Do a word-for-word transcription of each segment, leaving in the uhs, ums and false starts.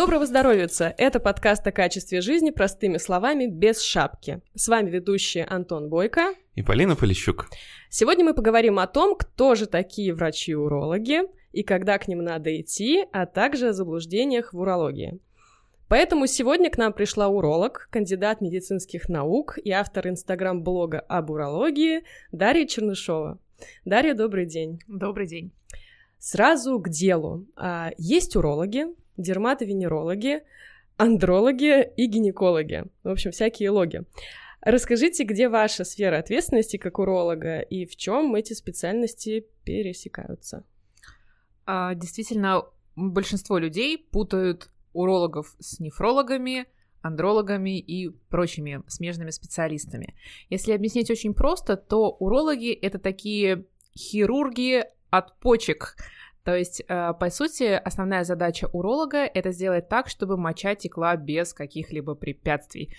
Доброго здоровьица! Это подкаст о качестве жизни простыми словами, без шапки. С вами ведущие Антон Бойко и Полина Полищук. Сегодня мы поговорим о том, кто же такие врачи-урологи и когда к ним надо идти, а также о заблуждениях в урологии. Поэтому сегодня к нам пришла уролог, кандидат медицинских наук и автор инстаграм-блога об урологии Дарья Чернышова. Дарья, добрый день. Добрый день. Сразу к делу. Есть урологи, дерматовенерологи, андрологи и гинекологи. В общем, всякие логи. Расскажите, где ваша сфера ответственности как уролога и в чем эти специальности пересекаются? А, действительно, большинство людей путают урологов с нефрологами, андрологами и прочими смежными специалистами. Если объяснить очень просто, то урологи — это такие хирурги от почек. То есть, по сути, основная задача уролога — это сделать так, чтобы моча текла без каких-либо препятствий.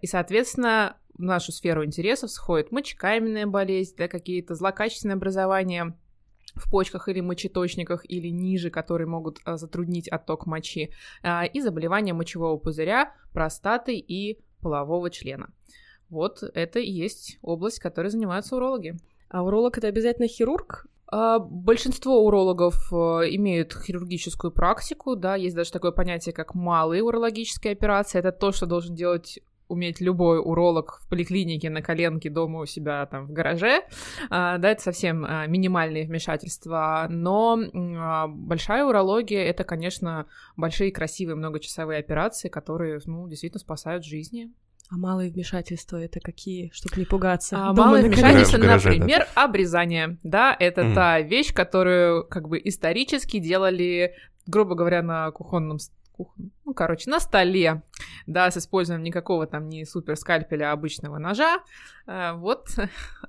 И, соответственно, в нашу сферу интересов входит мочекаменная болезнь, да, какие-то злокачественные образования в почках или мочеточниках, или ниже, которые могут затруднить отток мочи, и заболевания мочевого пузыря, простаты и полового члена. Вот это и есть область, которой занимаются урологи. А уролог — это обязательно хирург? Большинство урологов имеют хирургическую практику, да, есть даже такое понятие, как малые урологические операции. Это то, что должен делать уметь любой уролог в поликлинике, на коленке, дома у себя, там, в гараже, да, это совсем минимальные вмешательства, но большая урология — это, конечно, большие, красивые, многочасовые операции, которые, ну, действительно спасают жизни. А малые вмешательства — это какие, чтобы не пугаться? А малые на вмешательства, гараже, например, да. Обрезание, да, это mm. та вещь, которую, как бы, исторически делали, грубо говоря, на кухонном столе, кухне. Ну, короче, на столе, да, с использованием никакого там не суперскальпеля, а обычного ножа. Вот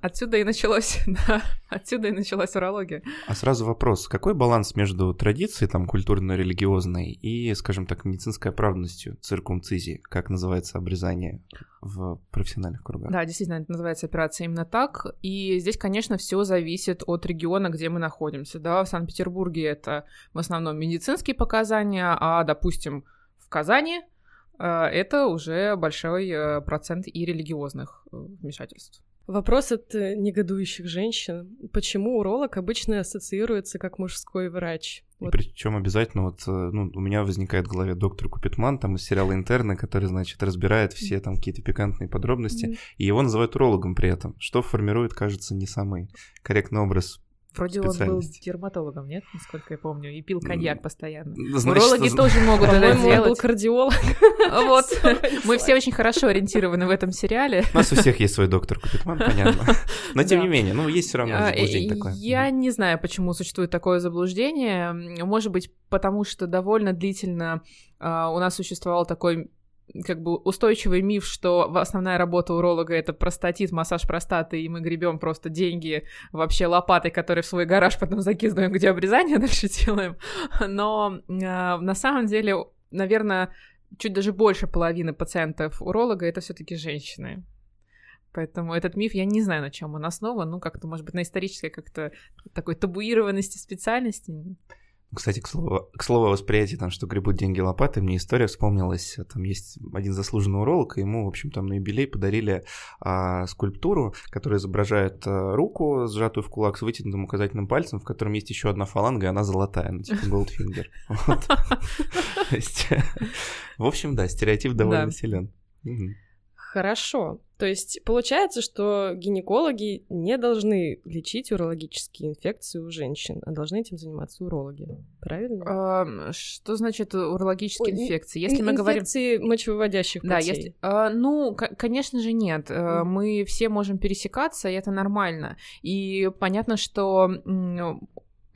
отсюда и началось, да, отсюда и началась урология. А сразу вопрос, какой баланс между традицией там культурно-религиозной и, скажем так, медицинской оправданностью, циркумцизии, как называется обрезание в профессиональных кругах? Да, действительно, это называется операция именно так, и здесь, конечно, все зависит от региона, где мы находимся, да, в Санкт-Петербурге это в основном медицинские показания, а, допустим, Допустим, в Казани это уже большой процент и религиозных вмешательств. Вопрос от негодующих женщин. Почему уролог обычно ассоциируется как мужской врач? Вот. Причем обязательно вот, ну, у меня возникает в голове доктор Купитман там из сериала «Интерны», который, значит, разбирает все там какие-то пикантные подробности, mm-hmm. и его называют урологом при этом, что формирует, кажется, не самый корректный образ. Вроде он был дерматологом, нет, насколько я помню, и пил коньяк постоянно. Значит, урологи что... тоже могут это делать. Он был кардиолог. Вот, мы все очень хорошо ориентированы в этом сериале. У нас у всех есть свой доктор Купитман, понятно. Но тем не менее, ну есть все равно заблуждение такое. Я не знаю, почему существует такое заблуждение. Может быть, потому что довольно длительно у нас существовал такой, как бы, устойчивый миф, что основная работа уролога — это простатит, массаж простаты, и мы гребем просто деньги вообще лопатой, которые в свой гараж потом закидываем, где обрезание дальше делаем. Но э, на самом деле, наверное, чуть даже больше половины пациентов уролога — это все-таки женщины. Поэтому этот миф, я не знаю, на чем он основан, ну, как-то, может быть, на исторической как-то такой табуированности специальности. Кстати, к слову, к слову о восприятии, там, что гребут деньги лопатой, мне история вспомнилась. Там есть один заслуженный уролог, и ему, в общем, там на юбилей подарили а, скульптуру, которая изображает а, руку, сжатую в кулак, с вытянутым указательным пальцем, в котором есть еще одна фаланга, и она золотая, ну, типа голдфингер. В общем, да, стереотип довольно силен. Хорошо. То есть получается, что гинекологи не должны лечить урологические инфекции у женщин, а должны этим заниматься урологи. Правильно? А, что значит урологические Ой, инфекции? Если ин- мы говорим... Инфекции мочевыводящих путей. Да, если... а, ну, к- конечно же, нет. Mm. Мы все можем пересекаться, и это нормально. И понятно, что...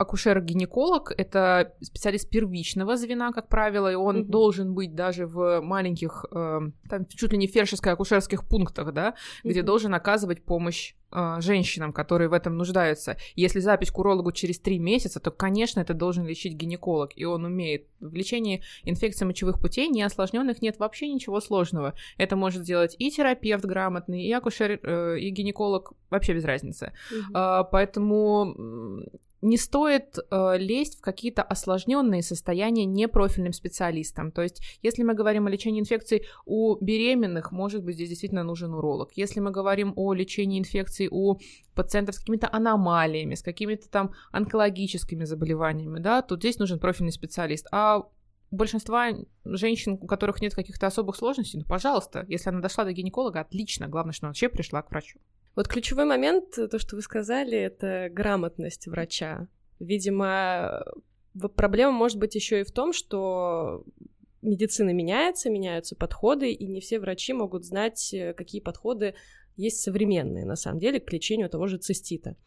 акушер-гинеколог — это специалист первичного звена, как правило, и он mm-hmm. должен быть даже в маленьких, там, чуть ли не фельдшерско-акушерских пунктах, да, mm-hmm. где должен оказывать помощь женщинам, которые в этом нуждаются. Если запись к урологу через три месяца, то, конечно, это должен лечить гинеколог, и он умеет. В лечении инфекций мочевых путей неосложненных нет вообще ничего сложного. Это может делать и терапевт грамотный, и акушер, и гинеколог, вообще без разницы. Mm-hmm. Поэтому не стоит э, лезть в какие-то осложненные состояния непрофильным специалистам. То есть, если мы говорим о лечении инфекций у беременных, может быть, здесь действительно нужен уролог. Если мы говорим о лечении инфекций у пациентов с какими-то аномалиями, с какими-то там онкологическими заболеваниями, да, тут здесь нужен профильный специалист. А большинство женщин, у которых нет каких-то особых сложностей, ну, пожалуйста, если она дошла до гинеколога, отлично. Главное, что она вообще пришла к врачу. Вот ключевой момент, то, что вы сказали, это грамотность врача. Видимо, проблема может быть еще и в том, что медицина меняется, меняются подходы, и не все врачи могут знать, какие подходы есть современные, на самом деле, к лечению того же цистита.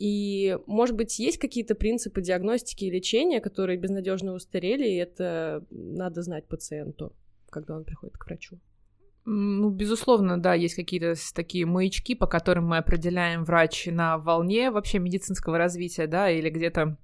И, может быть, есть какие-то принципы диагностики и лечения, которые безнадежно устарели, и это надо знать пациенту, когда он приходит к врачу. Ну, безусловно, да, есть какие-то такие маячки, по которым мы определяем врач на волне вообще медицинского развития, да, или где-то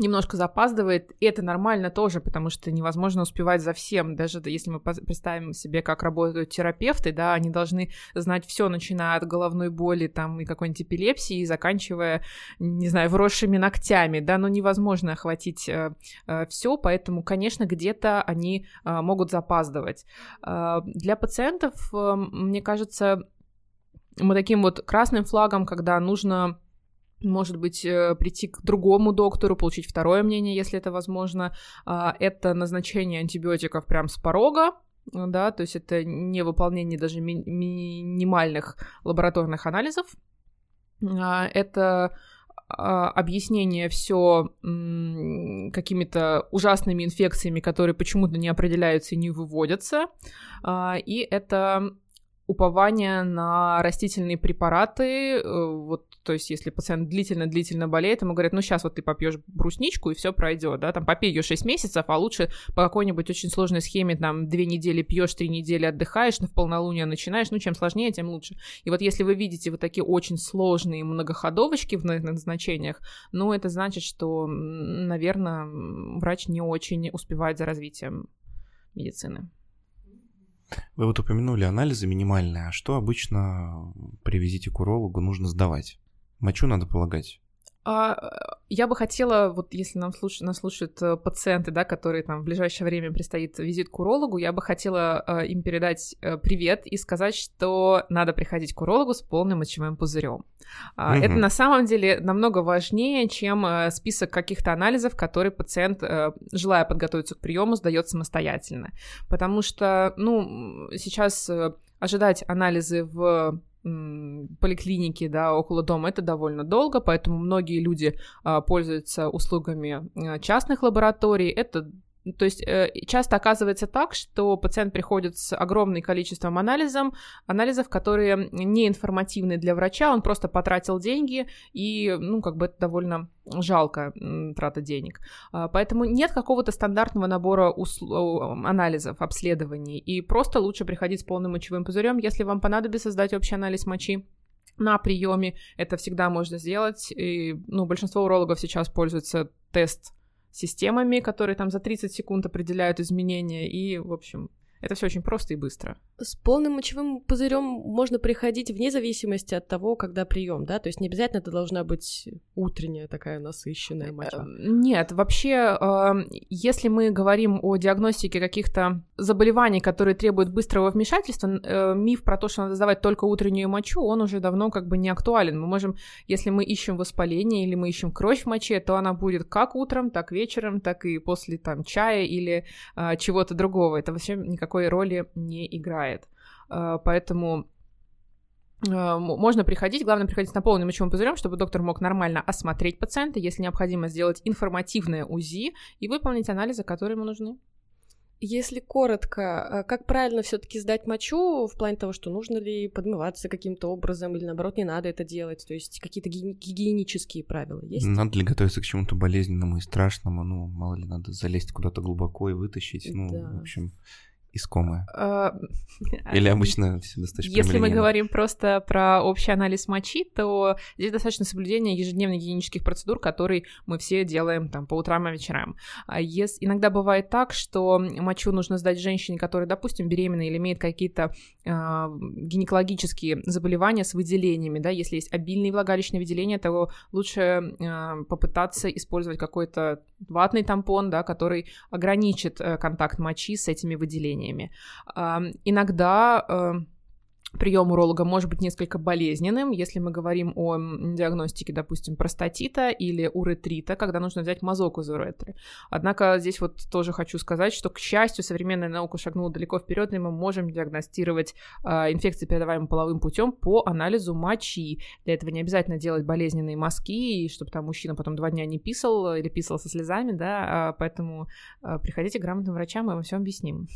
немножко запаздывает, и это нормально тоже, потому что невозможно успевать за всем, даже если мы представим себе, как работают терапевты, да, они должны знать все, начиная от головной боли, там, и какой-нибудь эпилепсии, и заканчивая, не знаю, вросшими ногтями, да, но невозможно охватить э, э, все, поэтому, конечно, где-то они э, могут запаздывать. Э, для пациентов, э, мне кажется, мы таким вот красным флагом, когда нужно, может быть, прийти к другому доктору, получить второе мнение, если это возможно. Это назначение антибиотиков прям с порога, да, то есть это не выполнение даже ми- минимальных лабораторных анализов. Это объяснение все какими-то ужасными инфекциями, которые почему-то не определяются и не выводятся. И это упование на растительные препараты, вот, то есть если пациент длительно-длительно болеет, ему говорят, ну сейчас вот ты попьешь брусничку и все пройдет, да, там попей ее шесть месяцев, а лучше по какой-нибудь очень сложной схеме, там две недели пьешь, три недели отдыхаешь, в полнолуние начинаешь, ну чем сложнее, тем лучше. И вот если вы видите вот такие очень сложные многоходовочки в назначениях, ну это значит, что, наверное, врач не очень успевает за развитием медицины. Вы вот упомянули анализы минимальные, а что обычно при визите к урологу нужно сдавать? Мочу надо полагать? А, я бы хотела, вот если нам слуш... нас слушают пациенты, да, которые там в ближайшее время предстоит визит к урологу, я бы хотела а, им передать а, привет и сказать, что надо приходить к урологу с полным мочевым пузырем. А, угу. Это на самом деле намного важнее, чем а, список каких-то анализов, которые пациент, а, желая подготовиться к приему, сдает самостоятельно. Потому что, ну, сейчас а, ожидать анализы в поликлиники, да, около дома, это довольно долго, поэтому многие люди а, пользуются услугами а, частных лабораторий. Это, то есть э, часто оказывается так, что пациент приходит с огромным количеством анализов, анализов, которые не информативны для врача, он просто потратил деньги, и, ну, как бы это довольно жалко, трата денег. Поэтому нет какого-то стандартного набора усл- анализов, обследований, и просто лучше приходить с полным мочевым пузырем. Если вам понадобится сдать общий анализ мочи на приеме, это всегда можно сделать. И, ну, большинство урологов сейчас пользуются тест-системами, которые там за тридцать секунд определяют изменения, и, в общем, это все очень просто и быстро. С полным мочевым пузырем можно приходить вне зависимости от того, когда прием, да? То есть не обязательно это должна быть утренняя такая насыщенная моча. Нет, вообще, если мы говорим о диагностике каких-то заболеваний, которые требуют быстрого вмешательства, миф про то, что надо сдавать только утреннюю мочу, он уже давно как бы не актуален. Мы можем, если мы ищем воспаление или мы ищем кровь в моче, то она будет как утром, так вечером, так и после там чая или чего-то другого. Это вообще никак какой роли не играет. Поэтому можно приходить, главное приходить на полным мочевым пузырем, чтобы доктор мог нормально осмотреть пациента, если необходимо сделать информативное УЗИ и выполнить анализы, которые ему нужны. Если коротко, как правильно все-таки сдать мочу в плане того, что нужно ли подмываться каким-то образом или, наоборот, не надо это делать? То есть какие-то ги- гигиенические правила есть? Надо ли готовиться к чему-то болезненному и страшному? Ну, мало ли, надо залезть куда-то глубоко и вытащить. Ну, да. В общем, искомое? Или обычно все достаточно прямолинейно? Если мы говорим просто про общий анализ мочи, то здесь достаточно соблюдения ежедневных гигиенических процедур, которые мы все делаем там по утрам и вечерам. Если, иногда бывает так, что мочу нужно сдать женщине, которая, допустим, беременна или имеет какие-то э, гинекологические заболевания с выделениями, да, если есть обильные влагалищные выделения, то лучше э, попытаться использовать какой-то ватный тампон, да, который ограничит э, контакт мочи с этими выделениями. Э, иногда... Э, прием уролога может быть несколько болезненным, если мы говорим о диагностике, допустим, простатита или уретрита, когда нужно взять мазок из уретры. Однако здесь вот тоже хочу сказать, что, к счастью, современная наука шагнула далеко вперед, и мы можем диагностировать э, инфекции, передаваемые половым путем, по анализу мочи. Для этого не обязательно делать болезненные мазки, и чтобы там мужчина потом два дня не писал или писал со слезами, да, поэтому э, приходите к грамотным врачам, мы вам все объясним.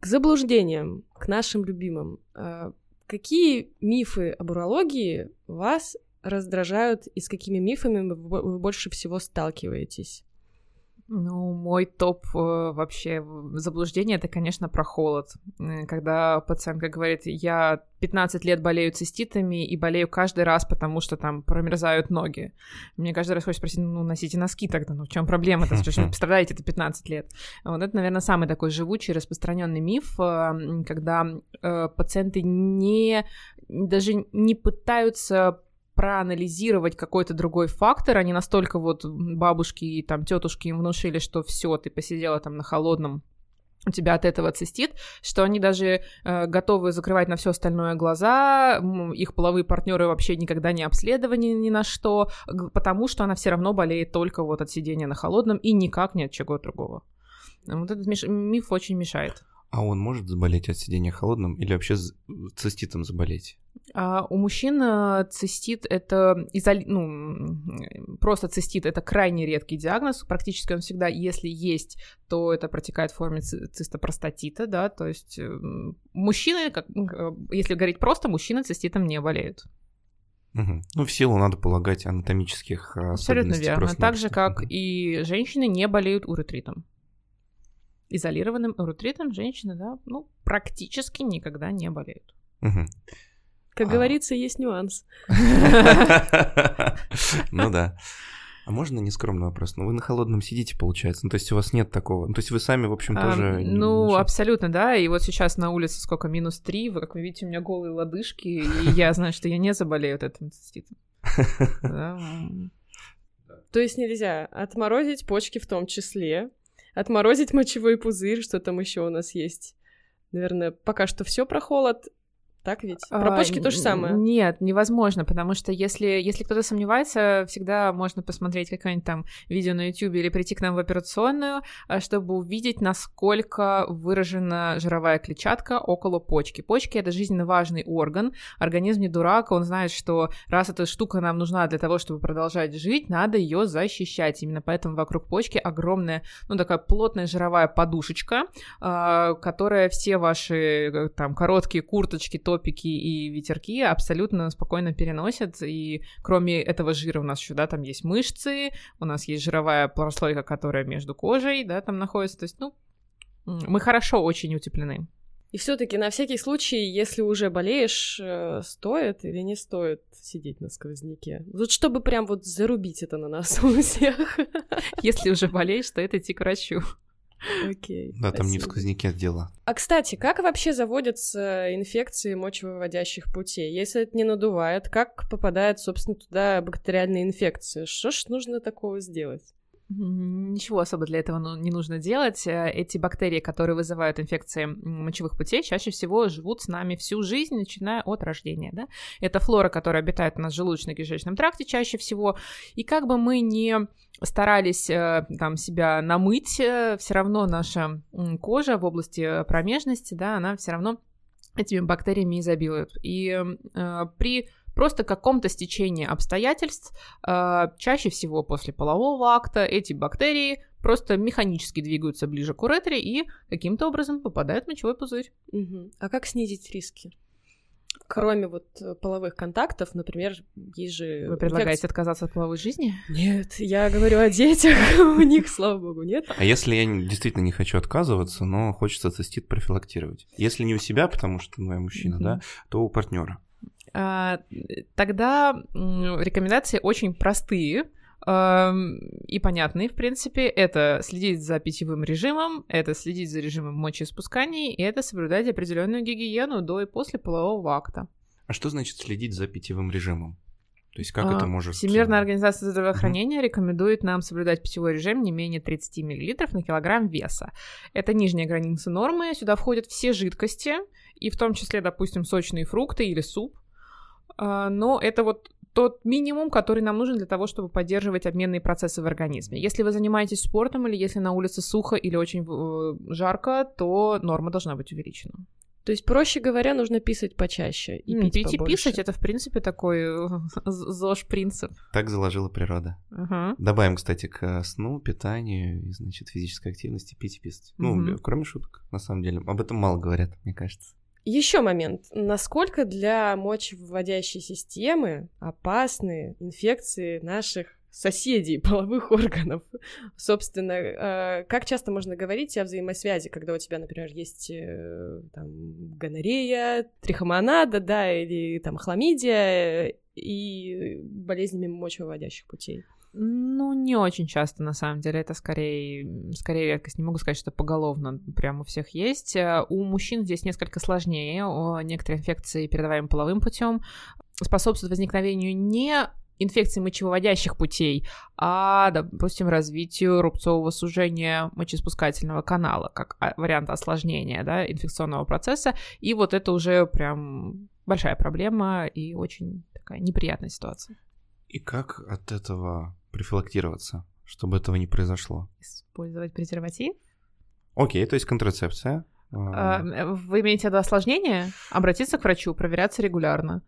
К заблуждениям, к нашим любимым. Какие мифы об урологии вас раздражают и с какими мифами вы больше всего сталкиваетесь? Ну, мой топ вообще заблуждений — это, конечно, про холод. Когда пациентка говорит, я пятнадцать лет болею циститами и болею каждый раз, потому что там промерзают ноги. Мне каждый раз хочется спросить, ну, носите носки тогда, ну, в чем проблема-то, что вы страдаете-то пятнадцать лет? Вот это, наверное, самый такой живучий, распространенный миф, когда э, пациенты не, даже не пытаются... проанализировать какой-то другой фактор, они настолько вот бабушки и там тетушки им внушили, что все, ты посидела там на холодном, у тебя от этого цистит, что они даже э, готовы закрывать на все остальное глаза, их половые партнеры вообще никогда не обследованы ни на что, потому что она все равно болеет только вот от сидения на холодном и никак ни от чего другого. Вот этот миш- миф очень мешает. А он может заболеть от сидения холодным или вообще циститом заболеть? А у мужчин цистит это изоли... ну, просто цистит это крайне редкий диагноз. Практически он всегда, если есть, то это протекает в форме цистопростатита, да, то есть мужчины, как... если говорить просто, мужчины циститом не болеют. Угу. Ну, в силу, надо полагать, анатомических особенностей. Абсолютно верно. Так же, как и женщины не болеют уретритом. Изолированным уретритом женщины, да, ну, практически никогда не болеют. Угу. Как а... говорится, есть нюанс. Ну да. А можно нескромный вопрос? Ну, вы на холодном сидите, получается? Ну, то есть у вас нет такого? Ну, то есть вы сами, в общем, а, тоже... Ну, ничего... абсолютно, да. И вот сейчас на улице сколько? минус три. Вы, как вы видите, у меня голые лодыжки, и я знаю, что я не заболею от этого циститом. То есть нельзя отморозить почки в том числе, отморозить мочевой пузырь, что там еще у нас есть. Наверное, пока что все про холод. Так ведь? Про почки а, то же самое. Нет, невозможно, потому что если, если кто-то сомневается, всегда можно посмотреть какое-нибудь там видео на YouTube или прийти к нам в операционную, чтобы увидеть, насколько выражена жировая клетчатка около почки. Почки — это жизненно важный орган, организм не дурак, он знает, что раз эта штука нам нужна для того, чтобы продолжать жить, надо ее защищать. Именно поэтому вокруг почки огромная, ну, такая плотная жировая подушечка, которая все ваши там короткие курточки, топики и ветерки абсолютно спокойно переносят, и кроме этого жира у нас еще, да, там есть мышцы, у нас есть жировая прослойка, которая между кожей, да, там находится, то есть, ну, мы хорошо очень утеплены. И все-таки на всякий случай, если уже болеешь, стоит или не стоит сидеть на сквозняке? Вот чтобы прям вот зарубить это на нас у всех. Если уже болеешь, стоит идти к врачу. Окей. Да, спасибо. Там не в сквозняке дело. А, кстати, как вообще заводятся инфекции мочевыводящих путей? Если это не надувает, как попадает, собственно, туда бактериальная инфекция? Что ж нужно такого сделать? Ничего особо для этого не нужно делать. Эти бактерии, которые вызывают инфекции мочевых путей, чаще всего живут с нами всю жизнь, начиная от рождения. Да? Это флора, которая обитает у нас в желудочно-кишечном тракте чаще всего. И как бы мы ни старались там себя намыть, все равно наша кожа в области промежности, да, она все равно этими бактериями изобилует. И э, при просто каком-то стечении обстоятельств, э, чаще всего после полового акта, эти бактерии просто механически двигаются ближе к уретре и каким-то образом попадают в мочевой пузырь. Угу. А как снизить риски? кроме вот половых контактов, например, есть же... Вы предлагаете как... отказаться от половой жизни? Нет, я говорю о детях, у них, слава богу, нет. А если я действительно не хочу отказываться, но хочется цистит профилактировать? Если не у себя, потому что я мужчина, да, то у партнера. Тогда рекомендации очень простые и понятные, в принципе. Это следить за питьевым режимом, это следить за режимом мочеиспусканий, и это соблюдать определенную гигиену до и после полового акта. А что значит следить за питьевым режимом? То есть как а, это может... Всемирная организация здравоохранения mm-hmm. рекомендует нам соблюдать питьевой режим не менее тридцать миллилитров на килограмм веса. Это нижняя граница нормы, сюда входят все жидкости, и в том числе, допустим, сочные фрукты или суп. Но это вот тот минимум, который нам нужен для того, чтобы поддерживать обменные процессы в организме. Если вы занимаетесь спортом или если на улице сухо или очень жарко, то норма должна быть увеличена. То есть, проще говоря, нужно писать почаще и пить, пить побольше. И писать — это, в принципе, такой ЗОЖ-принцип. Так заложила природа. Uh-huh. Добавим, кстати, к сну, питанию и, значит, физической активности пить и писать. Uh-huh. Ну, кроме шуток, на самом деле. Об этом мало говорят, мне кажется. Еще момент. Насколько для мочевыводящей системы опасны инфекции наших соседей половых органов? Собственно, как часто можно говорить о взаимосвязи, когда у тебя, например, есть там, гонорея, трихомонада, да, или там хламидия и болезнями мочевыводящих путей? Ну, не очень часто, на самом деле, это скорее, скорее редкость. Не могу сказать, что поголовно прям у всех есть. У мужчин здесь несколько сложнее. Некоторые инфекции передаваемы половым путем способствуют возникновению не инфекций мочевыводящих путей, а, допустим, развитию рубцового сужения мочеиспускательного канала, как вариант осложнения, да, инфекционного процесса. И вот это уже прям большая проблема и очень такая неприятная ситуация. И как от этого профилактироваться, чтобы этого не произошло? Использовать презерватив. Окей, то есть контрацепция. Вы имеете в виду осложнение? Обратиться к врачу, проверяться регулярно.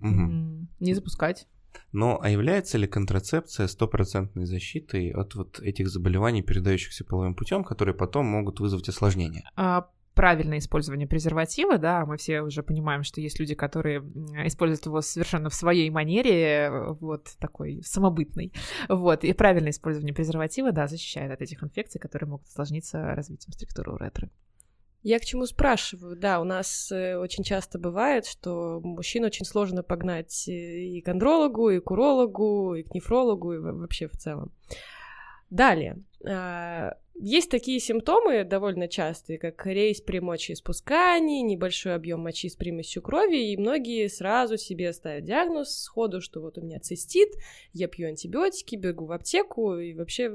Угу. Не запускать. Но а является ли контрацепция стопроцентной защитой от вот этих заболеваний, передающихся половым путем, которые потом могут вызвать осложнения? А... правильное использование презерватива, да, мы все уже понимаем, что есть люди, которые используют его совершенно в своей манере, вот такой самобытной, вот, и правильное использование презерватива, да, защищает от этих инфекций, которые могут осложниться развитием структуры уретры. Я к чему спрашиваю? Да, у нас очень часто бывает, что мужчин очень сложно погнать и к андрологу, и к урологу, и к нефрологу, и вообще в целом. Далее. Есть такие симптомы довольно частые, как рейс при мочеиспускании, небольшой объем мочи с примесью крови, и многие сразу себе ставят диагноз сходу, что вот у меня цистит, я пью антибиотики, бегу в аптеку, и вообще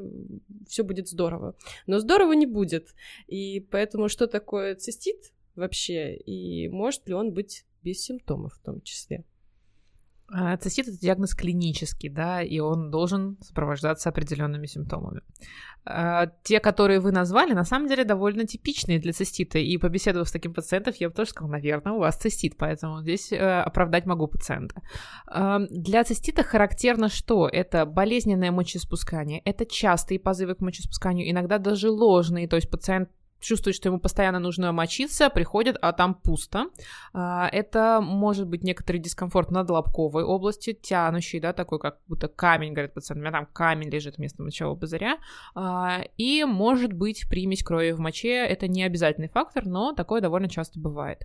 все будет здорово. Но здорово не будет, и поэтому что такое цистит вообще, и может ли он быть без симптомов в том числе? Цистит – это диагноз клинический, да, и он должен сопровождаться определенными симптомами. Те, которые вы назвали, на самом деле довольно типичные для цистита, и побеседовав с таким пациентом, я бы тоже сказала, наверное, у вас цистит, поэтому здесь оправдать могу пациента. Для цистита характерно что? Это болезненное мочеиспускание, это частые позывы к мочеиспусканию, иногда даже ложные, то есть пациент чувствует, что ему постоянно нужно мочиться, приходит, а там пусто. Это может быть некоторый дискомфорт надлобковой областью, тянущий, да, такой, как будто камень, говорит пациент, у меня там камень лежит вместо мочевого пузыря. И может быть примесь крови в моче. Это не обязательный фактор, но такое довольно часто бывает.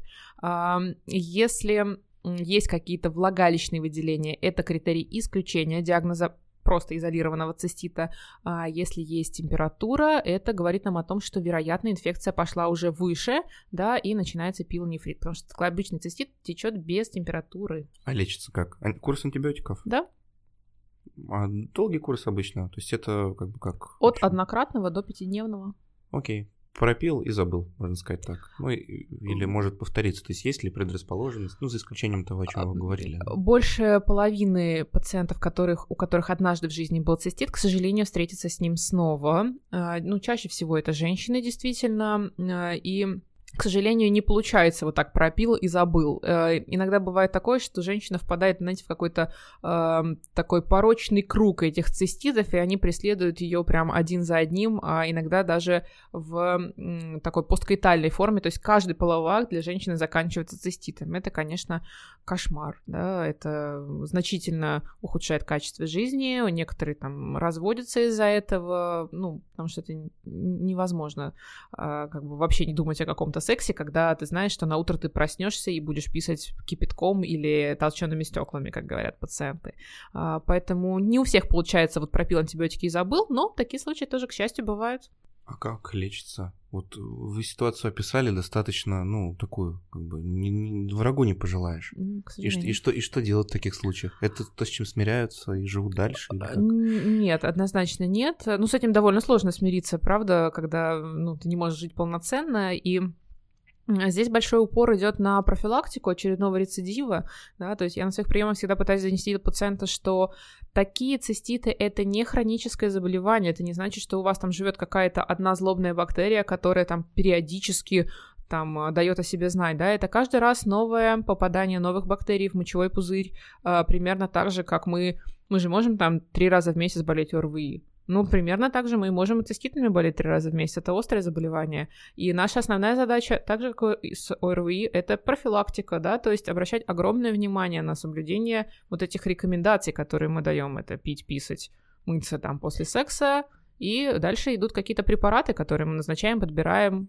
Если есть какие-то влагалищные выделения, это критерий исключения диагноза просто изолированного цистита. А если есть температура, это говорит нам о том, что, вероятно, инфекция пошла уже выше, да, и начинается пилонефрит, потому что обычный цистит течет без температуры. А лечится как? Курс антибиотиков? Да. А долгий курс обычно? То есть это как бы как? От однократного до пятидневного. Окей. Пропил и забыл, можно сказать так. Ну, или может повториться. То есть есть ли предрасположенность, ну, за исключением того, о чем вы говорили. Больше половины пациентов, которых, у которых однажды в жизни был цистит, к сожалению, встретятся с ним снова. Ну, чаще всего это женщины, действительно, и... к сожалению, не получается вот так пропил и забыл. Э, иногда бывает такое, что женщина впадает, знаете, в какой-то э, такой порочный круг этих циститов, и они преследуют ее прям один за одним, а иногда даже в м, такой посткоитальной форме, то есть каждый половой акт для женщины заканчивается циститами. Это, конечно, кошмар, да, это значительно ухудшает качество жизни, некоторые там разводятся из-за этого, ну, потому что это невозможно э, как бы вообще не думать о каком-то сексе, когда ты знаешь, что на утро ты проснешься и будешь писать кипятком или толчеными стеклами, как говорят пациенты. Поэтому не у всех получается, вот пропил антибиотики и забыл, но такие случаи тоже, к счастью, бывают. А как лечится? Вот вы ситуацию описали достаточно, ну, такую, как бы, ни, ни, врагу не пожелаешь. И, и, что, и что делать в таких случаях? Это то, с чем смиряются и живут дальше? Нет, однозначно нет. Ну, с этим довольно сложно смириться, правда, когда, ну, ты не можешь жить полноценно, и... Здесь большой упор идет на профилактику очередного рецидива, да, то есть я на своих приемах всегда пытаюсь донести до пациента, что такие циститы — это не хроническое заболевание, это не значит, что у вас там живет какая-то одна злобная бактерия, которая там периодически там дает о себе знать, да, это каждый раз новое попадание новых бактерий в мочевой пузырь, примерно так же, как мы, мы же можем там три раза в месяц болеть ОРВИ. Ну, примерно так же мы можем и циститами болеть три раза в месяц. Это острое заболевание. И наша основная задача, так же, как и с ОРВИ, это профилактика, да, то есть обращать огромное внимание на соблюдение вот этих рекомендаций, которые мы даем. Это пить, писать, мыться там после секса. И дальше идут какие-то препараты, которые мы назначаем, подбираем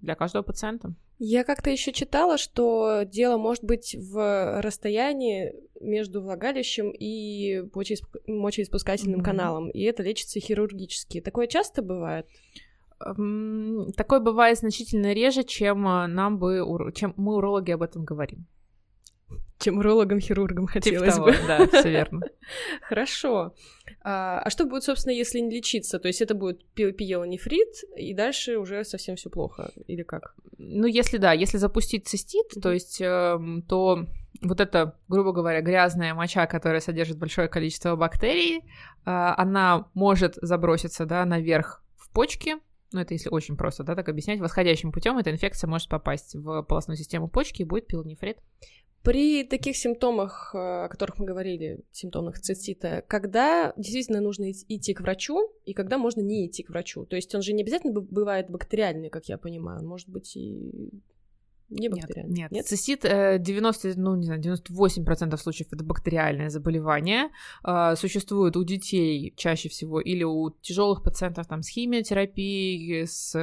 для каждого пациента. Я как-то еще читала, что дело может быть в расстоянии между влагалищем и мочеиспускательным mm-hmm. каналом, и это лечится хирургически. Такое часто бывает? Такое бывает значительно реже, чем нам бы, чем мы, урологи, об этом говорим. Чем урологом-хирургом хотелось типа бы. Того, да, все верно. Хорошо. А, а что будет, собственно, если не лечиться? То есть это будет пиелонефрит, и дальше уже совсем все плохо, или как? Ну, если да, если запустить цистит, mm-hmm. то есть, э, то вот эта, грубо говоря, грязная моча, которая содержит большое количество бактерий, э, она может заброситься, да, наверх в почки. Ну, это если очень просто, да, так объяснять. Восходящим путем эта инфекция может попасть в полостную систему почки, и будет пиелонефрит. При таких симптомах, о которых мы говорили, симптомах цистита, когда действительно нужно идти к врачу и когда можно не идти к врачу? То есть он же не обязательно бывает бактериальный, как я понимаю, он может быть и не бактериальный. Нет, нет. нет? Цистит девяносто, ну, не знаю, девяносто восемь процентов случаев это бактериальное заболевание. Существует у детей чаще всего или у тяжелых пациентов там, с химиотерапией, с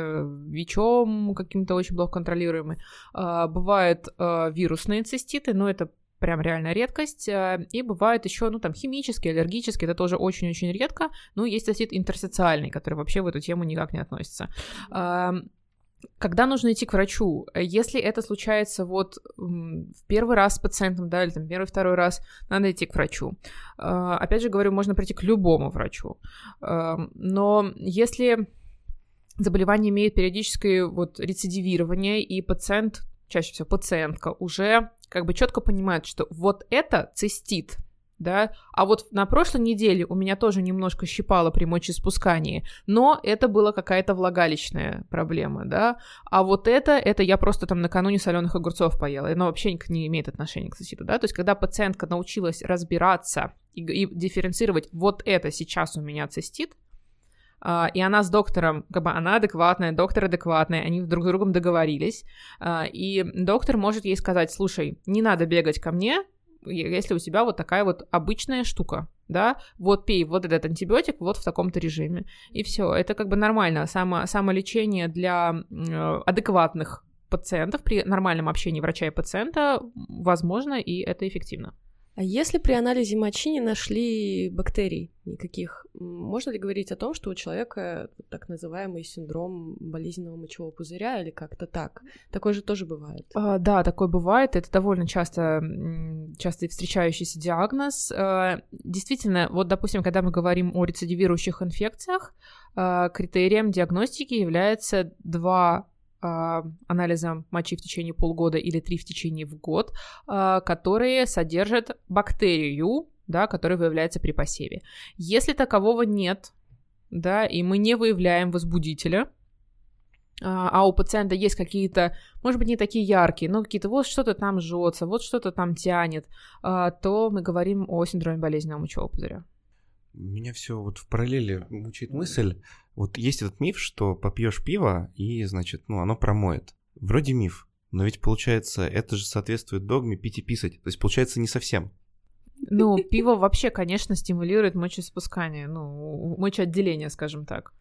ВИЧом каким-то очень плохо контролируемым. Бывают вирусные циститы, но это прям реально редкость. И бывают еще, ну, там, химические, аллергические, это тоже очень-очень редко. Но есть цистит интерстициальный, который вообще в эту тему никак не относится. Когда нужно идти к врачу? Если это случается вот в первый раз с пациентом, да, или там первый-второй раз, надо идти к врачу. Опять же говорю, можно прийти к любому врачу. Но если заболевание имеет периодическое вот рецидивирование, и пациент, чаще всего пациентка, уже как бы четко понимает, что вот это цистит, да, а вот на прошлой неделе у меня тоже немножко щипало при мочеиспускании, но это была какая-то влагалищная проблема, да, а вот это, это я просто там накануне соленых огурцов поела, оно вообще не имеет отношения к циститу, да, то есть когда пациентка научилась разбираться и, и дифференцировать, вот это сейчас у меня цистит, Uh, и она с доктором, как бы она адекватная, доктор адекватный, они друг с другом договорились, uh, и доктор может ей сказать, слушай, не надо бегать ко мне, если у тебя вот такая вот обычная штука, да, вот пей вот этот антибиотик вот в таком-то режиме, и все, это как бы нормально, само, самолечение для э, адекватных пациентов при нормальном общении врача и пациента возможно, и это эффективно. А если при анализе мочи не нашли бактерий никаких, можно ли говорить о том, что у человека так называемый синдром болезненного мочевого пузыря или как-то так? Такое же тоже бывает. А, да, такое бывает. Это довольно часто, часто встречающийся диагноз. Действительно, вот, допустим, когда мы говорим о рецидивирующих инфекциях, критерием диагностики является два анализом мочи в течение полгода или три в течение в год, которые содержат бактерию, да, которая выявляется при посеве. Если такового нет, да, и мы не выявляем возбудителя, а у пациента есть какие-то, может быть, не такие яркие, но какие-то вот что-то там жжется, вот что-то там тянет, то мы говорим о синдроме болезненного мочевого пузыря. Меня все вот в параллели мучает мысль. Вот есть этот миф, что попьешь пиво, и, значит, ну, оно промоет. Вроде миф, но ведь, получается, это же соответствует догме пить и писать. То есть, получается, не совсем. Ну, пиво вообще, конечно, стимулирует мочеиспускание, ну, мочеотделение, скажем так.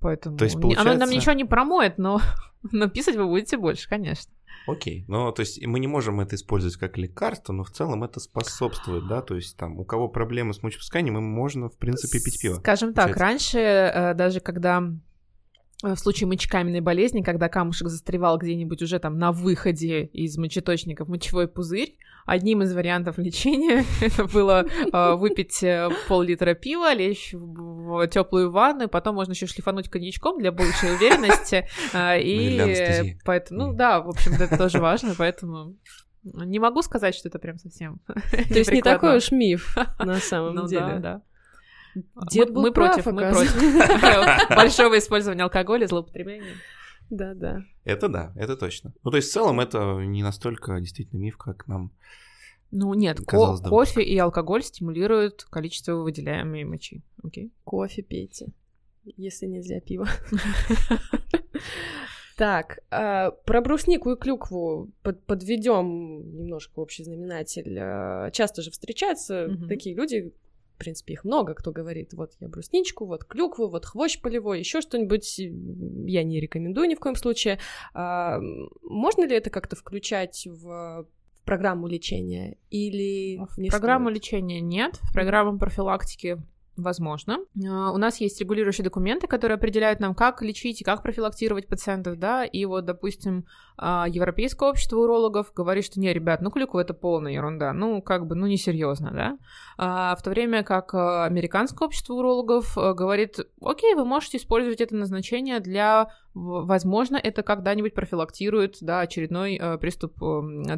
Поэтому то есть, получается... оно нам ничего не промоет, но... но писать вы будете больше, конечно. Окей, ну то есть мы не можем это использовать как лекарство, но в целом это способствует, да, то есть там у кого проблемы с мочеиспусканием, им можно в принципе пить пиво. Скажем получается. Так, раньше даже когда в случае мочекаменной болезни, когда камушек застревал где-нибудь уже там на выходе из мочеточника в мочевой пузырь, одним из вариантов лечения это было э, выпить пол-литра пива, лечь в теплую ванну, потом можно еще шлифануть коньячком для большей уверенности. Э, и поэтому, ну да, в общем-то, это тоже важно, поэтому не могу сказать, что это прям совсем. То есть не такой уж миф на самом деле. Дед был прав, оказывается. Большого использования алкоголя, злоупотребления. Да, да. Это да, это точно. Ну, то есть в целом это не настолько действительно миф, как нам ну, нет, ко- кофе и алкоголь стимулируют количество выделяемой мочи. Окей. Кофе пейте, если нельзя пиво. Так, про бруснику и клюкву подведем немножко общий знаменатель. Часто же встречаются такие люди... В принципе, их много, кто говорит, вот я брусничку, вот клюкву, вот хвощ полевой, еще что-нибудь я не рекомендую ни в коем случае. А, можно ли это как-то включать в программу лечения или в не программу стоит? Лечения нет, в программу профилактики возможно. У нас есть регулирующие документы, которые определяют нам, как лечить и как профилактировать пациентов, да, и вот, допустим, Европейское общество урологов говорит, что не, ребят, ну клюква это полная ерунда, ну как бы, ну несерьезно, да. А в то время как Американское общество урологов говорит, окей, вы можете использовать это назначение для, возможно, это когда-нибудь профилактирует, да, очередной приступ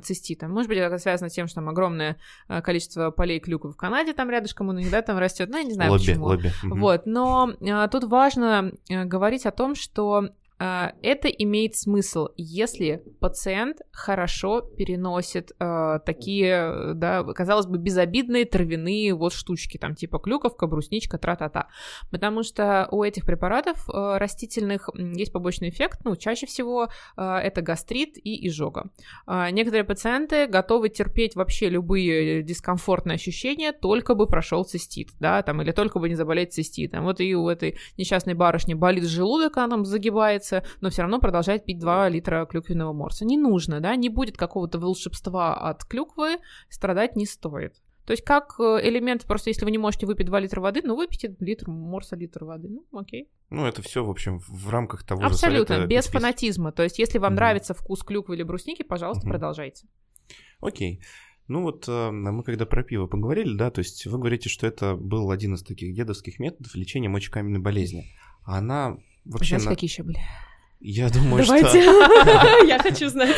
цистита. Может быть, это связано с тем, что там огромное количество полей клюквы в Канаде, там рядышком, у них, да, там растет, ну я не знаю. Лобби, лобби. Вот, но а, тут важно а, говорить о том, что а, это имеет смысл, если пациент хорошо переносит а, такие, да, казалось бы, безобидные травяные вот штучки, там типа клюковка, брусничка, тра-та-та, потому что у этих препаратов а, растительных есть побочный эффект, ну, чаще всего а, это гастрит и изжога. А, некоторые пациенты готовы терпеть вообще любые дискомфортные ощущения, только бы прошел цистит, да, там, или только бы не заболеть циститом. Вот и у этой несчастной барышни болит желудок, она там загибается, но все равно продолжает пить два литра клюквенного морса. Не нужно, да, не будет какого-то волшебства от клюквы, страдать не стоит. То есть как элемент, просто если вы не можете выпить два литра воды, ну выпейте литр морса, литр воды, ну окей. Ну это все, в общем, в рамках того абсолютно, же совета. Абсолютно, без фанатизма. То есть если вам mm-hmm. нравится вкус клюквы или брусники, пожалуйста, mm-hmm. продолжайте. Окей. Ну вот мы когда про пиво поговорили, да, то есть вы говорите, что это был один из таких дедовских методов лечения мочекаменной болезни. А она вообще... Знаете, на... какие еще были? Я думаю, что... Давайте, я хочу знать.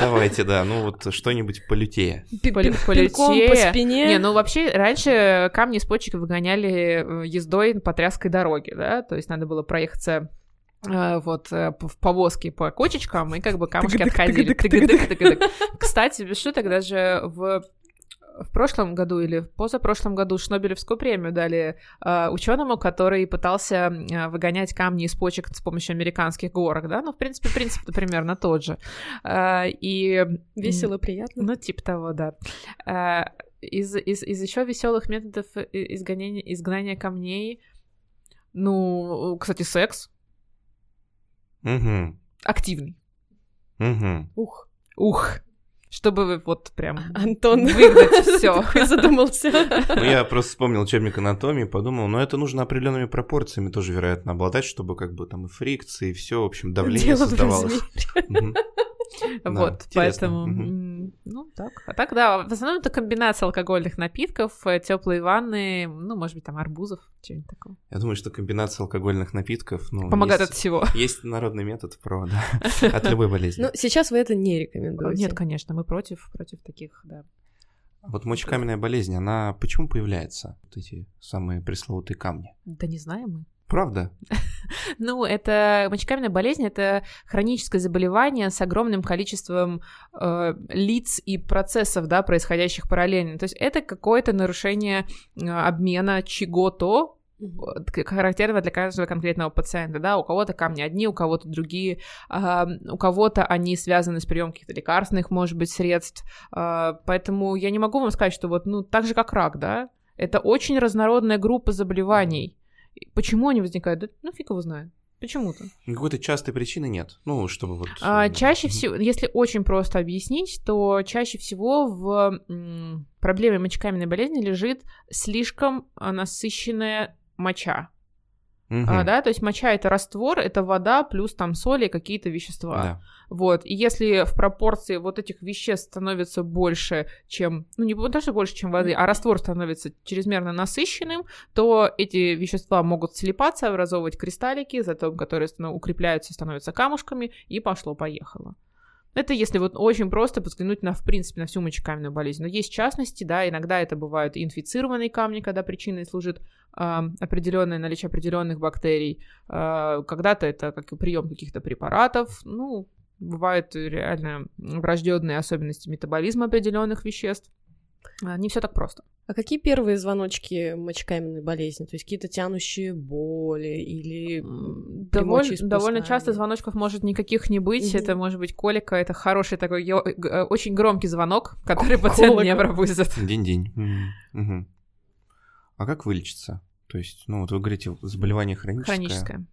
Давайте, да, ну вот что-нибудь полютее. Пинком по спине. Не, ну вообще раньше камни из почек выгоняли ездой по тряской дороге, да, то есть надо было проехаться... вот в повозке по кочечкам, и как бы камушки отходили. Кстати, без шуток, даже в в прошлом году или в позапрошлом году Шнобелевскую премию дали э, ученому, который пытался э, выгонять камни из почек с помощью американских горок, да, ну, в принципе, принцип примерно тот же. Э, и... Весело, приятно. Ну, типа того, да. Э, из, из, из еще веселых методов изгонения, изгнания камней, ну, кстати, секс. Угу. Активный. Угу. Ух. Ух. Чтобы вот прям Антон выиграть все. Задумался. Ну, я просто вспомнил учебник анатомии, подумал, но это нужно определенными пропорциями тоже, вероятно, обладать, чтобы как бы там и фрикции, и все, в общем, давление создавалось. Вот, поэтому... Ну, так. А так, да, в основном это комбинация алкогольных напитков, теплые ванны, ну, может быть, там арбузов, что-нибудь такое. Я думаю, что комбинация алкогольных напитков... Ну, помогает есть, от всего. Есть народный метод про, да, от любой болезни. Ну, сейчас вы это не рекомендуете. Нет, конечно, мы против, против таких, да. Вот мочекаменная болезнь, она почему появляется? Вот эти самые пресловутые камни. Да не знаем мы. Правда? Ну, это мочекаменная болезнь, это хроническое заболевание с огромным количеством э, лиц и процессов, да, происходящих параллельно. То есть это какое-то нарушение э, обмена чего-то, характерного для каждого конкретного пациента, да, у кого-то камни одни, у кого-то другие, э, у кого-то они связаны с приемом каких-то лекарственных, может быть, средств, э, поэтому я не могу вам сказать, что вот, ну, так же, как рак, да, это очень разнородная группа заболеваний. Почему они возникают? Да, ну, фиг его знает. Почему-то. Какой-то частой причины нет. Ну, чтобы вот... А, чаще всего, если очень просто объяснить, то чаще всего в м- проблеме мочекаменной болезни лежит слишком насыщенная моча. Угу. А, да, то есть моча — это раствор, это вода, плюс там соли, какие-то вещества. Да. Вот, и если в пропорции вот этих веществ становится больше, чем... Ну, не даже больше, чем воды, а раствор становится чрезмерно насыщенным, то эти вещества могут слипаться, образовывать кристаллики, зато которые ну, укрепляются, становятся камушками, и пошло-поехало. Это если вот очень просто взглянуть на, в принципе, на всю мочекаменную болезнь. Но есть в частности, да, иногда это бывают инфицированные камни, когда причиной служит э, определенное наличие определенных бактерий. Э, когда-то это как прием каких-то препаратов. Ну, бывают реально врожденные особенности метаболизма определенных веществ. Э, не все так просто. А какие первые звоночки мочекаменной болезни? То есть какие-то тянущие боли или Доволь, довольно часто звоночков может никаких не быть. Mm-hmm. Это может быть колика, это хороший такой очень громкий звонок, который колика. Пациент не обработает. День-день. Mm-hmm. Mm-hmm. А как вылечиться? То есть, ну вот вы говорите, заболевание хроническое. Хроническое.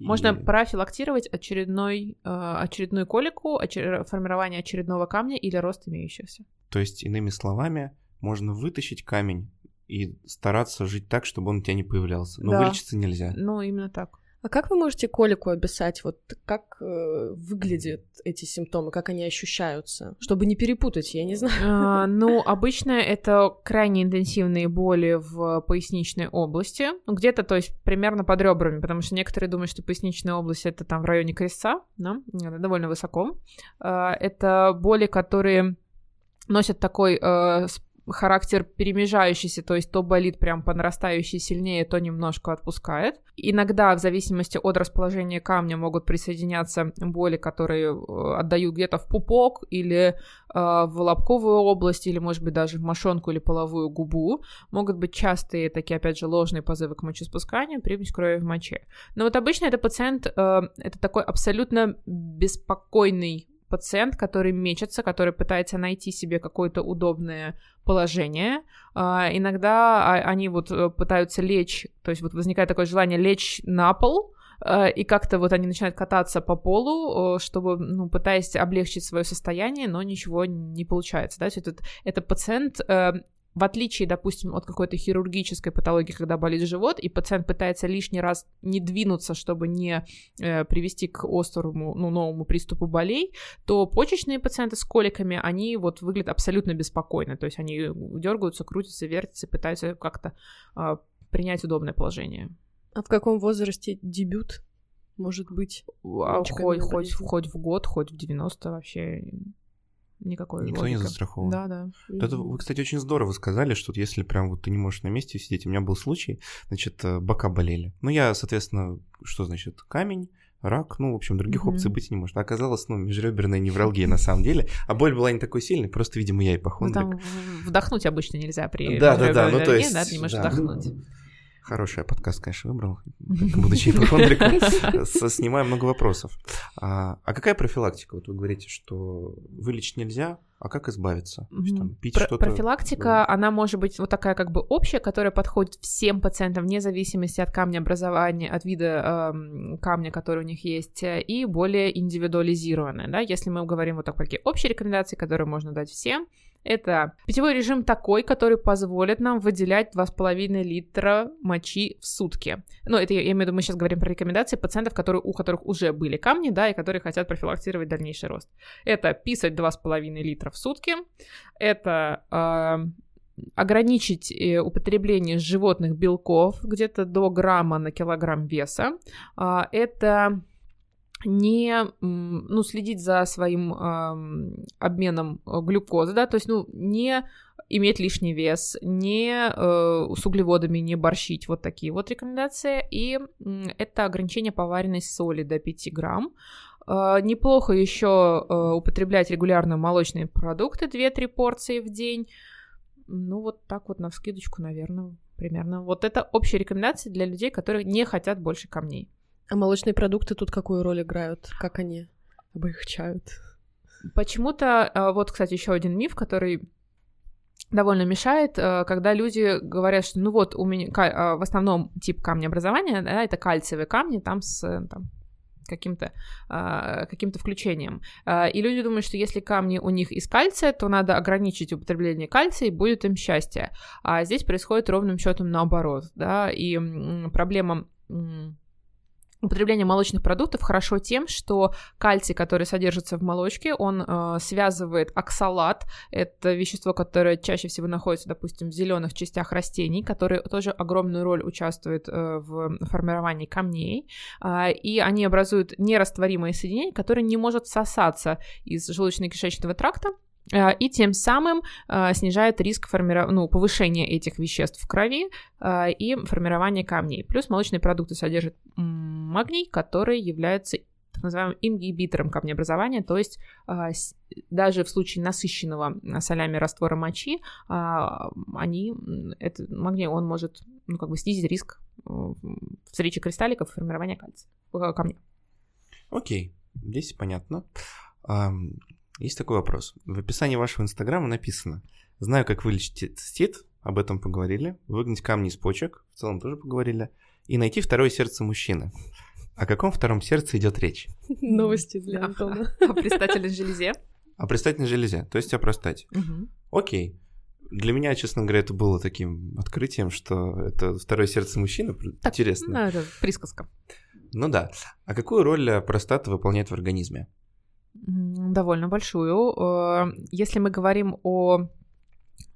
И... Можно профилактировать очередной, очередную колику, очер... формирование очередного камня или рост имеющихся. То есть, иными словами... Можно вытащить камень и стараться жить так, чтобы он у тебя не появлялся. Но да. Вылечиться нельзя. Ну, именно так. А как вы можете колику описать? Вот как э, выглядят эти симптомы, как они ощущаются? Чтобы не перепутать, я не знаю. Ну, обычно это крайне интенсивные боли в поясничной области. Где-то, то есть, примерно под ребрами, потому что некоторые думают, что поясничная область — это там в районе крестца, да? Довольно высоко. Это боли, которые носят такой... характер перемежающийся, то есть то болит прям по нарастающей сильнее, то немножко отпускает. Иногда, в зависимости от расположения камня, могут присоединяться боли, которые отдают где-то в пупок или э, в лобковую область, или, может быть, даже в мошонку или половую губу. Могут быть частые такие, опять же, ложные позывы к мочеиспусканию, примесь крови в моче. Но вот обычно это пациент, э, это такой абсолютно беспокойный пациент, который мечется, который пытается найти себе какое-то удобное положение. Иногда они вот пытаются лечь, то есть вот возникает такое желание лечь на пол, и как-то вот они начинают кататься по полу, чтобы, ну, пытаясь облегчить свое состояние, но ничего не получается, да, то есть это, это пациент... В отличие, допустим, от какой-то хирургической патологии, когда болит живот, и пациент пытается лишний раз не двинуться, чтобы не э, привести к острому, ну, новому приступу болей, то почечные пациенты с коликами, они вот выглядят абсолютно беспокойно, то есть они дергаются, крутятся, вертятся, пытаются как-то э, принять удобное положение. А в каком возрасте дебют может быть? А, хоть, хоть, хоть в год, хоть в девяносто вообще... Никакой Никто логика. Не застрахован. Да, да. Это, вы, кстати, очень здорово сказали, что если прям вот ты не можешь на месте сидеть. У меня был случай, значит, бока болели. Ну, я, соответственно, что значит камень, рак, ну, в общем, других mm-hmm. опций быть не может. А оказалось, ну, межреберная невралгия на самом деле. А боль была не такой сильной, просто, видимо, я ипохондрик. Ну, там вдохнуть обычно нельзя при да, межреберной да, да. Ну, то есть, да, ты не можешь да. вдохнуть. Хороший подкаст, конечно, выбрал, будучи ипохондриком, снимаю много вопросов. А, а какая профилактика? Вот вы говорите, что вылечить нельзя, а как избавиться? То есть, там, пить Про- что-то... Профилактика, она может быть вот такая как бы общая, которая подходит всем пациентам, вне зависимости от камня образования, от вида э, камня, который у них есть, и более индивидуализированная. Да? Если мы говорим вот такие общие рекомендации, которые можно дать всем, это питьевой режим такой, который позволит нам выделять два с половиной литра мочи в сутки. Ну, это я имею в виду, мы сейчас говорим про рекомендации пациентов, которые, у которых уже были камни, да, и которые хотят профилактировать дальнейший рост. Это писать два с половиной литра в сутки, это... Э- ограничить употребление животных белков где-то до грамма на килограмм веса. Это не, ну, следить за своим обменом глюкозы, да, то есть, ну, не иметь лишний вес, не э, с углеводами не борщить, вот такие вот рекомендации. И э, это ограничение по вареной соли до пяти грамм. Э, неплохо еще э, употреблять регулярно молочные продукты, две-три порции в день. Ну вот так вот навскидочку, наверное, примерно. Вот это общие рекомендации для людей, которые не хотят больше камней. А молочные продукты тут какую роль играют? Как они облегчают? Почему-то, вот, кстати, еще один миф, который довольно мешает, когда люди говорят, что, ну вот, у меня в основном тип камнеобразования, да, это кальциевые камни, там с там, каким-то, каким-то включением. И люди думают, что если камни у них из кальция, то надо ограничить употребление кальция, и будет им счастье. А здесь происходит ровным счетом наоборот, да, и проблема... Употребление молочных продуктов хорошо тем, что кальций, который содержится в молочке, он э, связывает оксалат, это вещество, которое чаще всего находится, допустим, в зеленых частях растений, которое тоже огромную роль участвует э, в формировании камней, э, и они образуют нерастворимые соединения, которые не могут всосаться из желудочно-кишечного тракта, и тем самым снижает риск формиров... ну, повышения этих веществ в крови и формирования камней. Плюс молочные продукты содержат магний, который является так называемым ингибитором камнеобразования, то есть даже в случае насыщенного солями раствора мочи, они... этот магний он может ну, как бы снизить риск встречи кристалликов и формирования кальция, камня. Окей, здесь понятно. Есть такой вопрос. В описании вашего инстаграма написано: знаю, как вылечить цистит, об этом поговорили, выгнать камни из почек, в целом тоже поговорили, и найти второе сердце мужчины. О каком втором сердце идет речь? Новости для Антона. О предстательной железе. О предстательной железе, то есть о простате. Окей. Для меня, честно говоря, это было таким открытием, что это второе сердце мужчины. Интересно. Это присказка. Ну да. А какую роль простата выполняет в организме? Довольно большую. Если мы говорим о...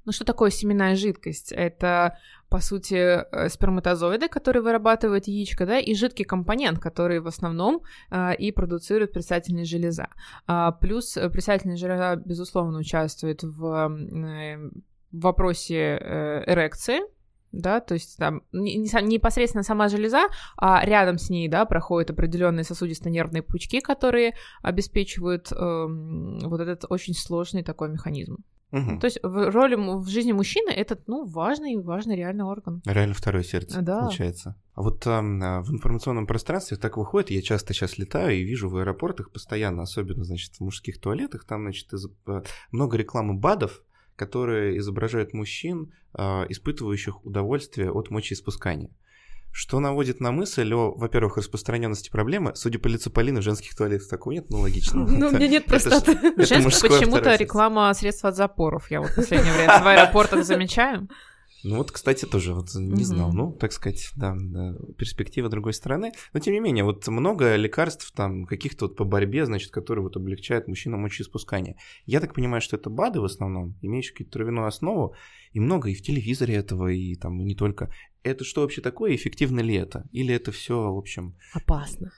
Ну, что такое семенная жидкость? Это, по сути, сперматозоиды, которые вырабатывает яичко, да, и жидкий компонент, который в основном и продуцирует предстательная железа. Плюс предстательная железа, безусловно, участвует в вопросе эрекции, да, то есть там непосредственно сама железа, а рядом с ней, да, проходят определенные сосудисто-нервные пучки, которые обеспечивают э, вот этот очень сложный такой механизм. Угу. То есть в роли в жизни мужчины этот, ну, важный, важный реальный орган. Реально второе сердце, да, получается. А вот э, в информационном пространстве так выходит, я часто сейчас летаю и вижу в аэропортах постоянно, особенно, значит, в мужских туалетах, там, значит, из- много рекламы БАДов, которые изображают мужчин, испытывающих удовольствие от мочеиспускания. Что наводит на мысль о, во-первых, распространенности проблемы. Судя по лицу Полины, женских туалетов такого нет, ну логично. Ну, у меня нет простаты. Почему-то реклама средств от запоров. Я вот в последнее время в аэропортах замечаю. Ну вот, кстати, тоже вот не знал, ну, так сказать, да, перспектива другой стороны. Но тем не менее, вот много лекарств там каких-то вот по борьбе, значит, которые вот облегчают мужчинам мочеиспускание. Я так понимаю, что это БАДы в основном, имеющие какую-то травяную основу, и много и в телевизоре этого, и там и не только. Это что вообще такое, эффективно ли это? Или это все, в общем... Опасно.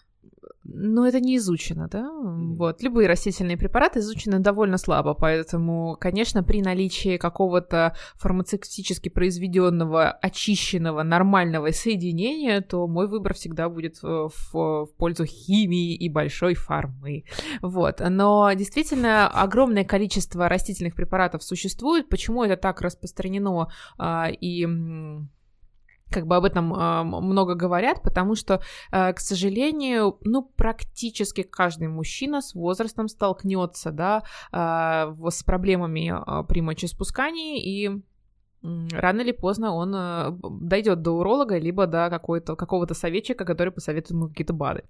Но это не изучено, да? Вот. Любые растительные препараты изучены довольно слабо, поэтому, конечно, при наличии какого-то фармацевтически произведенного, очищенного, нормального соединения, то мой выбор всегда будет в, в пользу химии и большой фармы. Вот. Но действительно огромное количество растительных препаратов существует. Почему это так распространено и... как бы об этом э, много говорят, потому что, э, к сожалению, ну, практически каждый мужчина с возрастом столкнется, да, э, с проблемами э, при мочеиспускании, и рано или поздно он э, дойдет до уролога, либо до какой-то, какого-то советчика, который посоветует ему какие-то БАДы.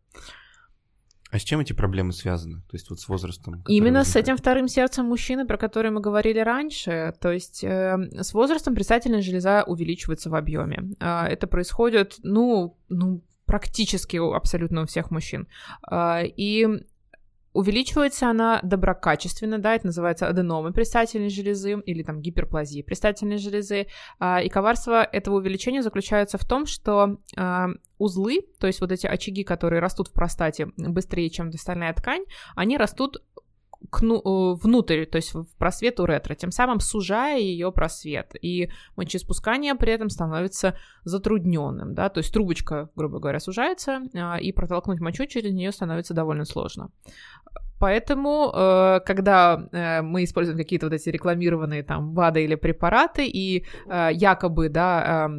А с чем эти проблемы связаны? То есть вот с возрастом? Именно возникает? С этим вторым сердцем мужчины, про который мы говорили раньше. То есть э, с возрастом предстательная железа увеличивается в объеме. Э, это происходит, ну, ну, практически абсолютно у всех мужчин. Э, и увеличивается она доброкачественно, да, это называется аденомы предстательной железы или там гиперплазии предстательной железы. Э, и коварство этого увеличения заключается в том, что э, узлы, то есть вот эти очаги, которые растут в простате быстрее, чем остальная ткань, они растут к, ну, внутрь, то есть в просвет уретра, тем самым сужая ее просвет. И мочеиспускание при этом становится затрудненным, да, то есть трубочка, грубо говоря, сужается, и протолкнуть мочу через нее становится довольно сложно. Поэтому, когда мы используем какие-то вот эти рекламированные там БАДы или препараты, и якобы, да,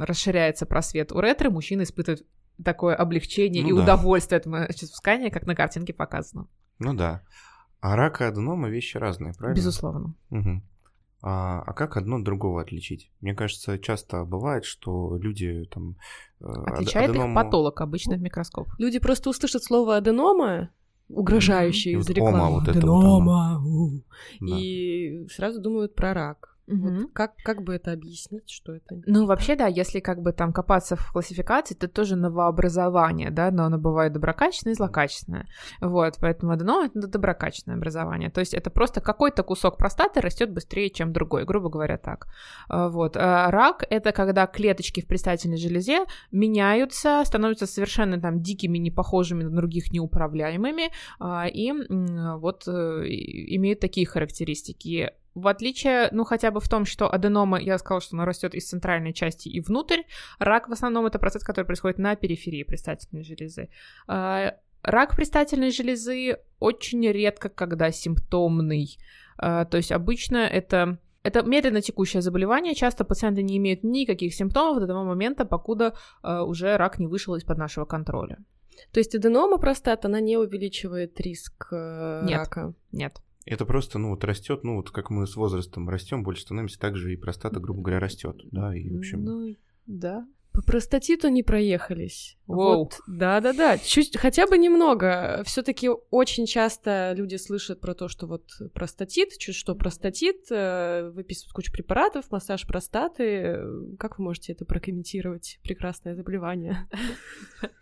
расширяется просвет уретры, мужчины испытывают такое облегчение ну и да. удовольствие от мочеиспускания, как на картинке показано. Ну да. А рак и аденома вещи разные, правильно? Безусловно. Угу. А, а как одно от другого отличить? Мне кажется, часто бывает, что люди там... Отличает аденому... их патолог обычно в микроскоп. Люди просто услышат слово аденома, угрожающее из рекламы. Вот аденома! Вот да. И сразу думают про рак. Вот угу. как, как бы это объяснить, что это? Ну, вообще, да, если как бы там копаться в классификации, то тоже новообразование, да, но оно бывает доброкачественное и злокачественное. Вот, поэтому аденома — это доброкачественное образование. То есть это просто какой-то кусок простаты растет быстрее, чем другой, грубо говоря, так. Вот. А рак — это когда клеточки в предстательной железе меняются, становятся совершенно там дикими, непохожими на других, неуправляемыми, и вот имеют такие характеристики. В отличие, ну, хотя бы в том, что аденома, я сказала, что она растет из центральной части и внутрь, рак в основном это процесс, который происходит на периферии предстательной железы. Рак предстательной железы очень редко, когда симптомный, то есть обычно это... Это медленно текущее заболевание, часто пациенты не имеют никаких симптомов до того момента, покуда уже рак не вышел из-под нашего контроля. То есть аденома простаты, она не увеличивает риск нет, рака? Нет, нет. Это просто, ну, вот растет, ну, вот как мы с возрастом растем, больше становимся, так же и простата, грубо говоря, растет, да, и в общем... Ну, да. По простатиту не проехались. Воу. Вот, да-да-да, чуть, хотя бы немного. Все-таки очень часто люди слышат про то, что вот простатит, чуть что простатит, выписывают кучу препаратов, массаж простаты. Как вы можете это прокомментировать? Прекрасное заболевание.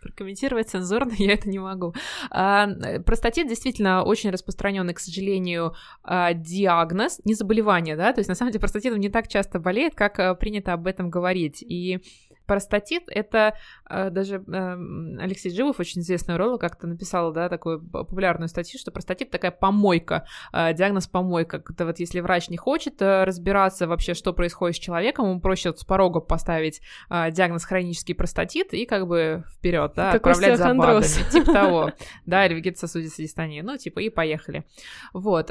Прокомментировать цензурно я это не могу. Простатит действительно очень распространенный, к сожалению, диагноз, не заболевание, да, то есть на самом деле простатитом не так часто болеет, как принято об этом говорить, и простатит — это даже Алексей Живов, очень известный уролог, как-то написал, да, такую популярную статью, что простатит — такая помойка, диагноз помойка. Это вот если врач не хочет разбираться вообще, что происходит с человеком, ему проще вот с порога поставить диагноз хронический простатит и как бы вперед, да, какой отправлять за БАДами, типа того, да, или вегетососудистой дистония, ну типа и поехали. Вот,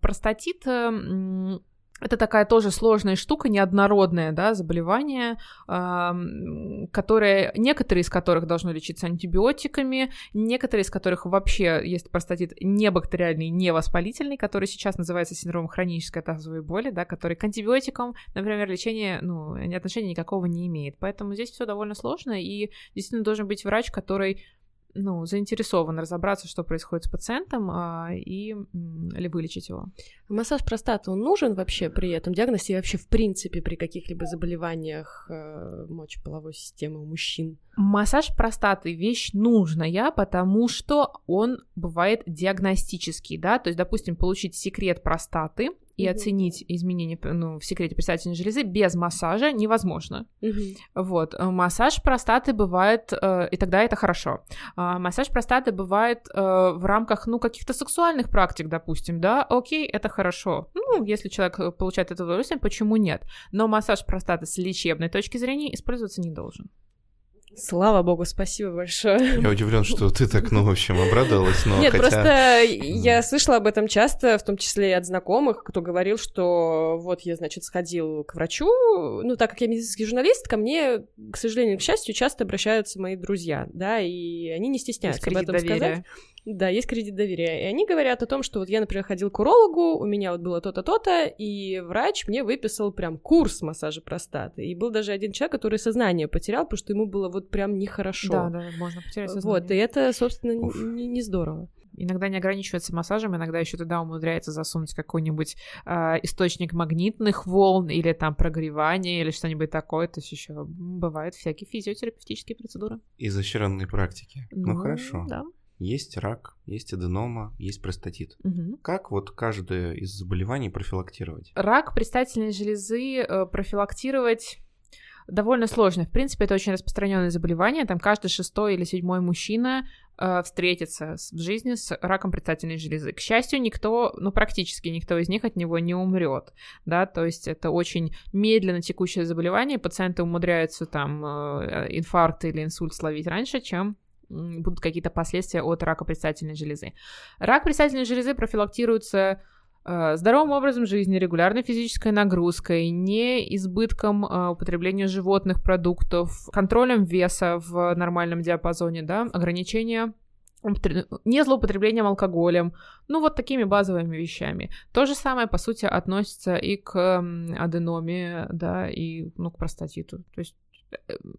простатит — это такая тоже сложная штука, неоднородное, да, заболевание, э, которые, некоторые из которых должны лечиться антибиотиками, некоторые из которых вообще есть простатит не бактериальный, не воспалительный, который сейчас называется синдромом хронической тазовой боли, да, который к антибиотикам, например, лечение, ну, отношения никакого не имеет. Поэтому здесь все довольно сложно, и действительно должен быть врач, который, ну, заинтересован разобраться, что происходит с пациентом, а, и или вылечить его. Массаж простаты, он нужен вообще при этом диагнозе и вообще в принципе при каких-либо заболеваниях э, мочеполовой системы у мужчин? Массаж простаты — вещь нужная, потому что он бывает диагностический, да, то есть, допустим, получить секрет простаты и mm-hmm. оценить изменения, ну, в секрете предстательной железы без массажа невозможно. Mm-hmm. Вот. Массаж простаты бывает, э, и тогда это хорошо. А массаж простаты бывает э, в рамках, ну, каких-то сексуальных практик, допустим, да, окей, это хорошо. Ну, если человек получает это удовольствие, почему нет? Но массаж простаты с лечебной точки зрения использоваться не должен. Слава богу, спасибо большое. Я удивлен, что ты так, ну, в общем, обрадовалась, но Нет, хотя... просто я слышала об этом часто, в том числе и от знакомых, кто говорил, что вот я, значит, сходил к врачу, ну, так как я медицинский журналист, ко мне, к сожалению, к счастью, часто обращаются мои друзья, да, и они не стесняются об этом сказать. Да, есть кредит доверия. И они говорят о том, что вот я, например, ходил к урологу, у меня вот было то-то, то-то, и врач мне выписал прям курс массажа простаты. И был даже один человек, который сознание потерял, потому что ему было вот прям нехорошо. Да, да, можно потерять сознание. Вот, и это, собственно, не, не здорово. Иногда не ограничивается массажем, иногда еще туда умудряется засунуть какой-нибудь э, источник магнитных волн или там прогревание или что-нибудь такое. То есть еще бывают всякие физиотерапевтические процедуры. Изощренные практики. Ну, ну хорошо. Да. Есть рак, есть аденома, есть простатит. Угу. Как вот каждое из заболеваний профилактировать? Рак предстательной железы профилактировать... довольно сложно. В принципе, это очень распространенное заболевание. Там каждый шестой или седьмой мужчина э, встретится в жизни с раком предстательной железы. К счастью, никто, ну, практически никто из них от него не умрет, да, то есть это очень медленно текущее заболевание, пациенты умудряются там э, инфаркт или инсульт словить раньше, чем будут какие-то последствия от рака предстательной железы. Рак предстательной железы профилактируется здоровым образом жизни, регулярной физической нагрузкой, не избытком употребления животных продуктов, контролем веса в нормальном диапазоне, да, ограничения, не злоупотреблением алкоголем, ну вот такими базовыми вещами. То же самое, по сути, относится и к аденоме, да, и, ну, к простатиту. То есть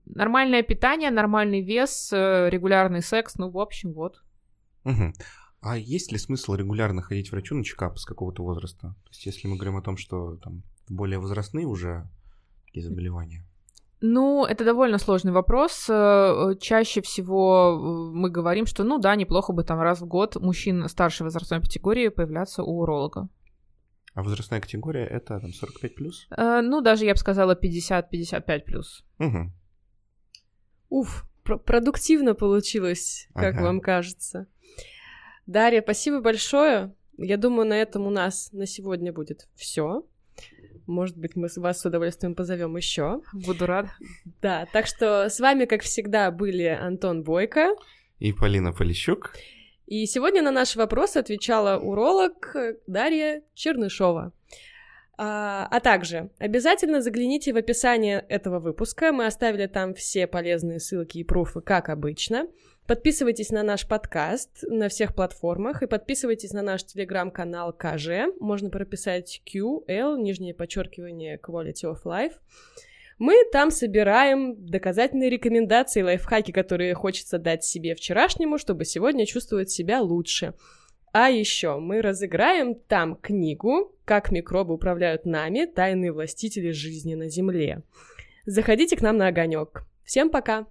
нормальное питание, нормальный вес, регулярный секс, ну, в общем, вот. Угу. А есть ли смысл регулярно ходить к врачу на чекап с какого-то возраста? То есть если мы говорим о том, что там более возрастные уже такие заболевания? Ну, это довольно сложный вопрос. Чаще всего мы говорим, что, ну да, неплохо бы там раз в год мужчин старшей возрастной категории появляться у уролога. А возрастная категория это там сорок пять плюс? Э, ну, даже я бы сказала пятьдесят - пятьдесят пять плюс. Угу. Уф, пр- продуктивно получилось, как ага. вам кажется. Дарья, спасибо большое. Я думаю, на этом у нас на сегодня будет все. Может быть, мы вас с удовольствием позовем еще. Буду рада. Да, так что с вами, как всегда, были Антон Бойко и Полина Полищук. И сегодня на наши вопросы отвечала уролог Дарья Чернышова. А, а также обязательно загляните в описание этого выпуска. Мы оставили там все полезные ссылки и пруфы, как обычно. Подписывайтесь на наш подкаст на всех платформах и подписывайтесь на наш телеграм-канал КЖ. Можно прописать кью эл, нижнее подчеркивание Quality of Life. Мы там собираем доказательные рекомендации, лайфхаки, которые хочется дать себе вчерашнему, чтобы сегодня чувствовать себя лучше. А еще мы разыграем там книгу «Как микробы управляют нами. Тайные властители жизни на Земле». Заходите к нам на огонек. Всем пока!